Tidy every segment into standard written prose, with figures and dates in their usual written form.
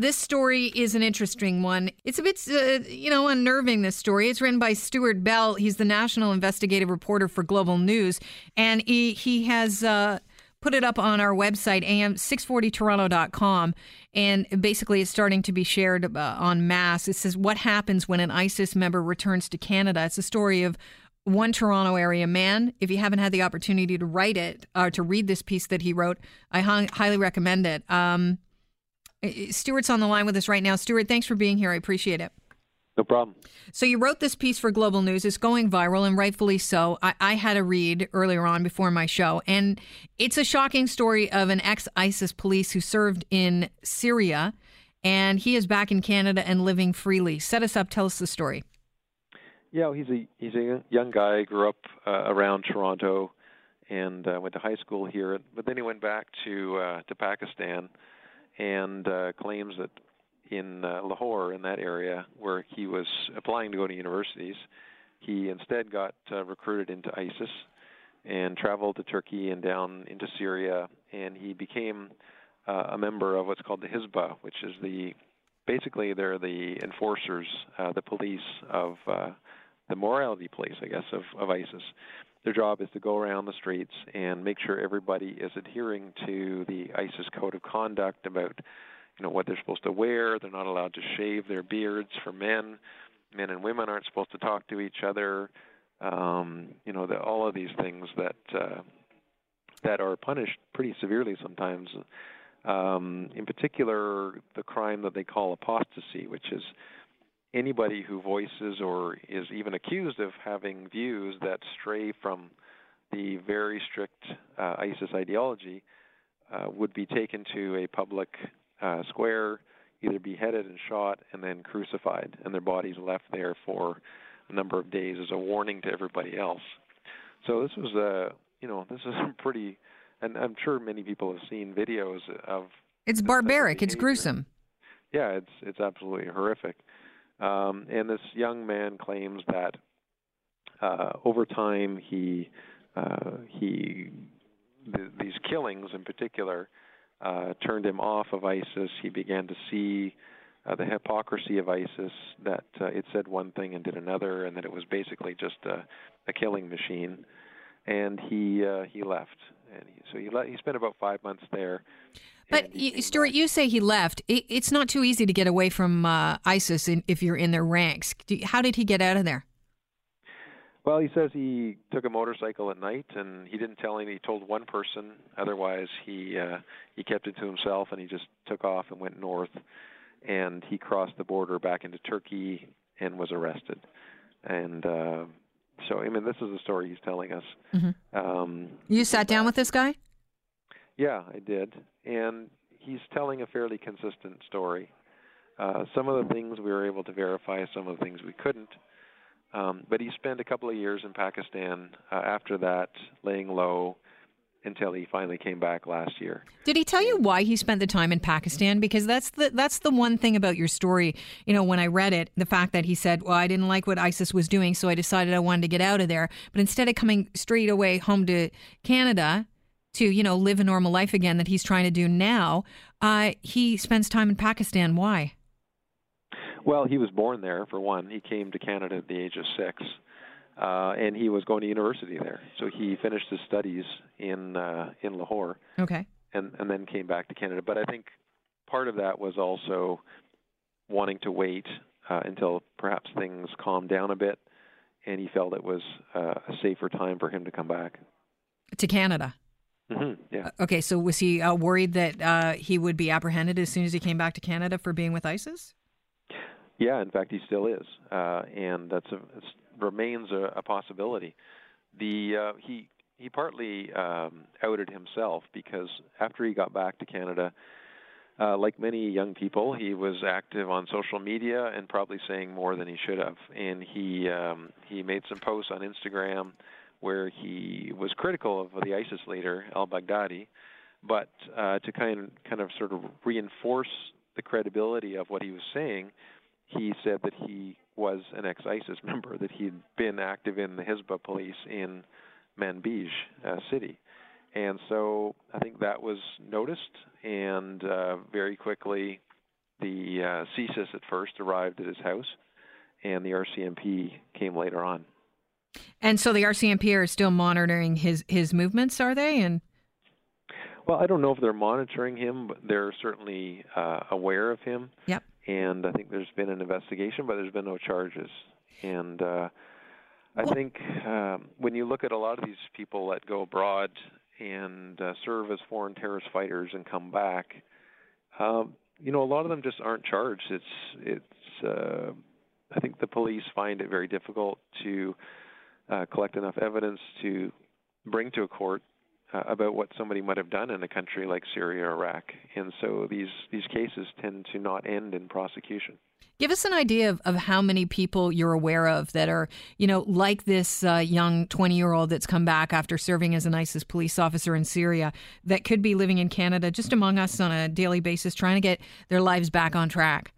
This story is an interesting one. It's a bit, unnerving, this story. It's written by Stuart Bell. He's the national investigative reporter for Global News. And he has put it up on our website, am640toronto.com. And basically, it's starting to be shared en masse. It says, what happens when an ISIS member returns to Canada? It's a story of one Toronto area man. If you haven't had the opportunity to write it or to read this piece that he wrote, I highly recommend it. Stuart's on the line with us right now. Stuart, thanks for being here. I appreciate it. No problem. So you wrote this piece for Global News. It's going viral, and rightfully so. I had a read earlier on before my show, and it's a shocking story of an ex-ISIS police who served in Syria, and he is back in Canada and living freely. Set us up. Tell us the story. Yeah, he's a young guy, grew up around Toronto, and went to high school here. But then he went back to Pakistan, and claims that in Lahore, in that area where he was applying to go to universities, he instead got recruited into ISIS and traveled to Turkey and down into Syria, and he became a member of what's called the Hisbah, which is basically they're the enforcers, the police of the morality police, I guess, of ISIS. Their job is to go around the streets and make sure everybody is adhering to the ISIS code of conduct about, what they're supposed to wear. They're not allowed to shave their beards for men. Men and women aren't supposed to talk to each other. All of these things that are punished pretty severely sometimes. In particular, the crime that they call apostasy, which is anybody who voices or is even accused of having views that stray from the very strict ISIS ideology would be taken to a public square, either beheaded and shot, and then crucified, and their bodies left there for a number of days as a warning to everybody else. So this was pretty. And I'm sure many people have seen videos of... It's barbaric. It's gruesome. Yeah, it's absolutely horrific. And this young man claims that over time these killings in particular turned him off of ISIS. He began to see the hypocrisy of ISIS, that it said one thing and did another, and that it was basically just a killing machine. And he left. And he spent about 5 months there. But, Stuart, you say he left. It's not too easy to get away from ISIS if you're in their ranks. How did he get out of there? Well, he says he took a motorcycle at night, and he didn't tell anyone. He told one person. Otherwise, he kept it to himself, and he just took off and went north. And he crossed the border back into Turkey and was arrested. And... So, this is the story he's telling us. Mm-hmm. You sat down with this guy? Yeah, I did. And he's telling a fairly consistent story. Some of the things we were able to verify, some of the things we couldn't. But he spent a couple of years in Pakistan after that, laying low, until he finally came back last year. Did he tell you why he spent the time in Pakistan? Because that's the one thing about your story, when I read it, the fact that he said, well, I didn't like what ISIS was doing, so I decided I wanted to get out of there. But instead of coming straight away home to Canada to, live a normal life again that he's trying to do now, he spends time in Pakistan. Why? Well, he was born there, for one. He came to Canada at the age of 6. And he was going to university there, so he finished his studies in Lahore. Okay, and then came back to Canada. But I think part of that was also wanting to wait until perhaps things calmed down a bit, and he felt it was a safer time for him to come back to Canada. Mm-hmm, yeah. Okay, so was he worried that he would be apprehended as soon as he came back to Canada for being with ISIS? Yeah, in fact, he still is, and that's remains a possibility. He partly outed himself because after he got back to Canada, like many young people, he was active on social media and probably saying more than he should have. And he made some posts on Instagram where he was critical of the ISIS leader al-Baghdadi, but to kind of sort of reinforce the credibility of what he was saying, he said that he was an ex-ISIS member, that he'd been active in the Hisbah police in Manbij city. And so I think that was noticed, and very quickly the The CSIS at first arrived at his house, and the RCMP came later on. And so the RCMP are still monitoring his movements, are they? And well, I don't know if they're monitoring him, but they're certainly aware of him. Yep. And I think there's been an investigation, but there's been no charges. And I think when you look at a lot of these people that go abroad and serve as foreign terrorist fighters and come back, a lot of them just aren't charged. I think the police find it very difficult to collect enough evidence to bring to a court about what somebody might have done in a country like Syria or Iraq. And so these cases tend to not end in prosecution. Give us an idea of how many people you're aware of that are, like this young 20-year-old that's come back after serving as an ISIS police officer in Syria that could be living in Canada, just among us on a daily basis, trying to get their lives back on track.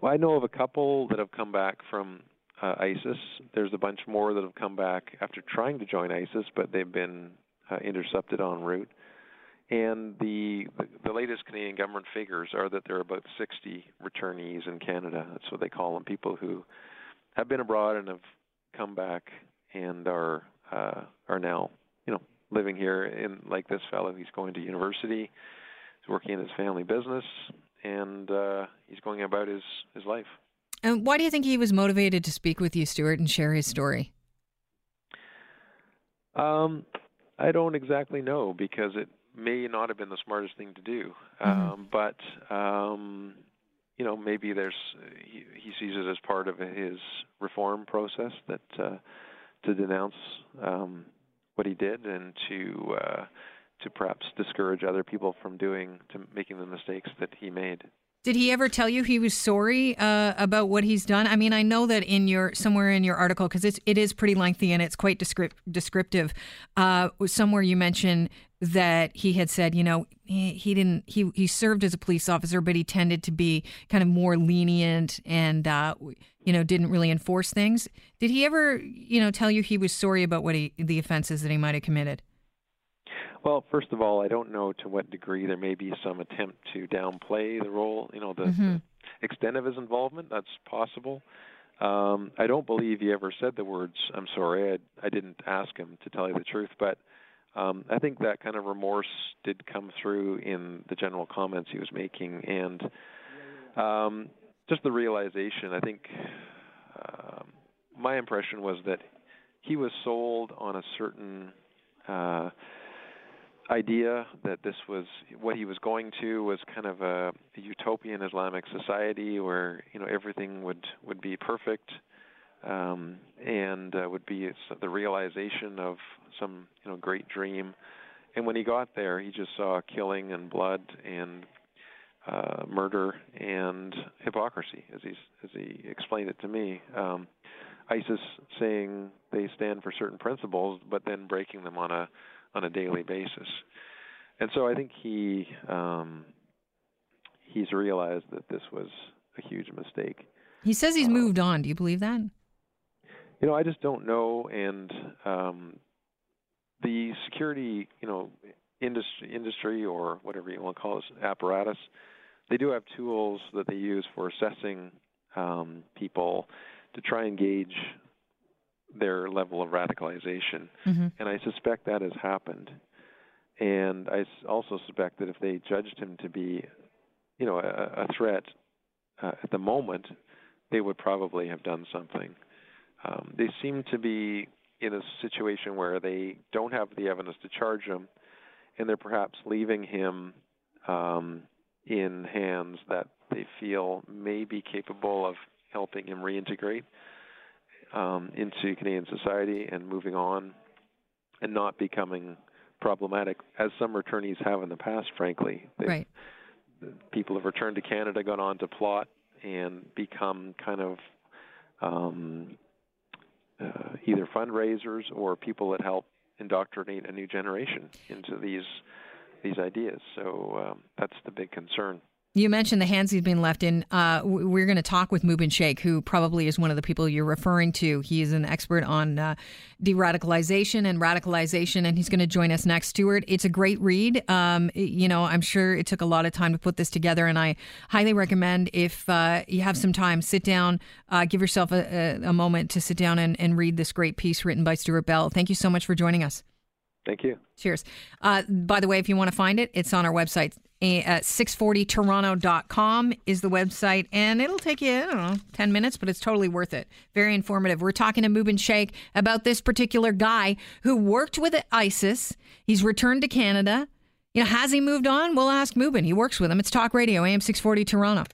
Well, I know of a couple that have come back from ISIS. There's a bunch more that have come back after trying to join ISIS, but they've been intercepted en route. And the latest Canadian government figures are that there are about 60 returnees in Canada. That's what they call them, people who have been abroad and have come back and are now, living here. In like this fellow, he's going to university, he's working in his family business, and he's going about his life. And why do you think he was motivated to speak with you, Stuart, and share his story? I don't exactly know, because it may not have been the smartest thing to do. But maybe he sees it as part of his reform process to denounce what he did and to perhaps discourage other people from making the mistakes that he made. Did he ever tell you he was sorry about what he's done? I mean, I know that somewhere in your article, because it is pretty lengthy and it's quite descriptive. Somewhere you mention that he had said, he served as a police officer, but he tended to be kind of more lenient and didn't really enforce things. Did he ever tell you he was sorry about what the offenses that he might have committed? Well, first of all, I don't know to what degree there may be some attempt to downplay the role, the extent of his involvement. That's possible. I don't believe he ever said the words, "I'm sorry." I didn't ask him, to tell you the truth, but I think that kind of remorse did come through in the general comments he was making, and just the realization. I think my impression was that he was sold on a certain idea that this was what he was going to, was kind of a utopian Islamic society where everything would be perfect, and would be the realization of some great dream. And when he got there, he just saw killing and blood and murder and hypocrisy, as he explained it to me. ISIS saying they stand for certain principles, but then breaking them on a daily basis. And so I think he's realized that this was a huge mistake. He says he's moved on. Do you believe that? I just don't know. And the security, industry or whatever you want to call it, apparatus, they do have tools that they use for assessing people to try and gauge their level of radicalization. Mm-hmm. And I suspect that has happened. And I also suspect that if they judged him to be, a threat at the moment, they would probably have done something. They seem to be in a situation where they don't have the evidence to charge him, and they're perhaps leaving him in hands that they feel may be capable of helping him reintegrate into Canadian society and moving on and not becoming problematic, as some returnees have in the past, frankly. Right. People have returned to Canada, gone on to plot, and become kind of either fundraisers or people that help indoctrinate a new generation into these ideas. So that's the big concern. You mentioned the hands he's been left in. We're going to talk with Mubin Sheikh, who probably is one of the people you're referring to. He is an expert on de-radicalization and radicalization, and he's going to join us next. Stuart, it's a great read. I'm sure it took a lot of time to put this together, and I highly recommend if you have some time, sit down, give yourself a moment to sit down and read this great piece written by Stuart Bell. Thank you so much for joining us. Thank you. Cheers. By the way, if you want to find it, it's on our website. 640toronto.com is the website, and it'll take you, 10 minutes, but it's totally worth it. Very informative. We're talking to Mubin Sheikh about this particular guy who worked with ISIS. He's returned to Canada. Has he moved on? We'll ask Mubin. He works with him. It's Talk Radio, AM 640 Toronto.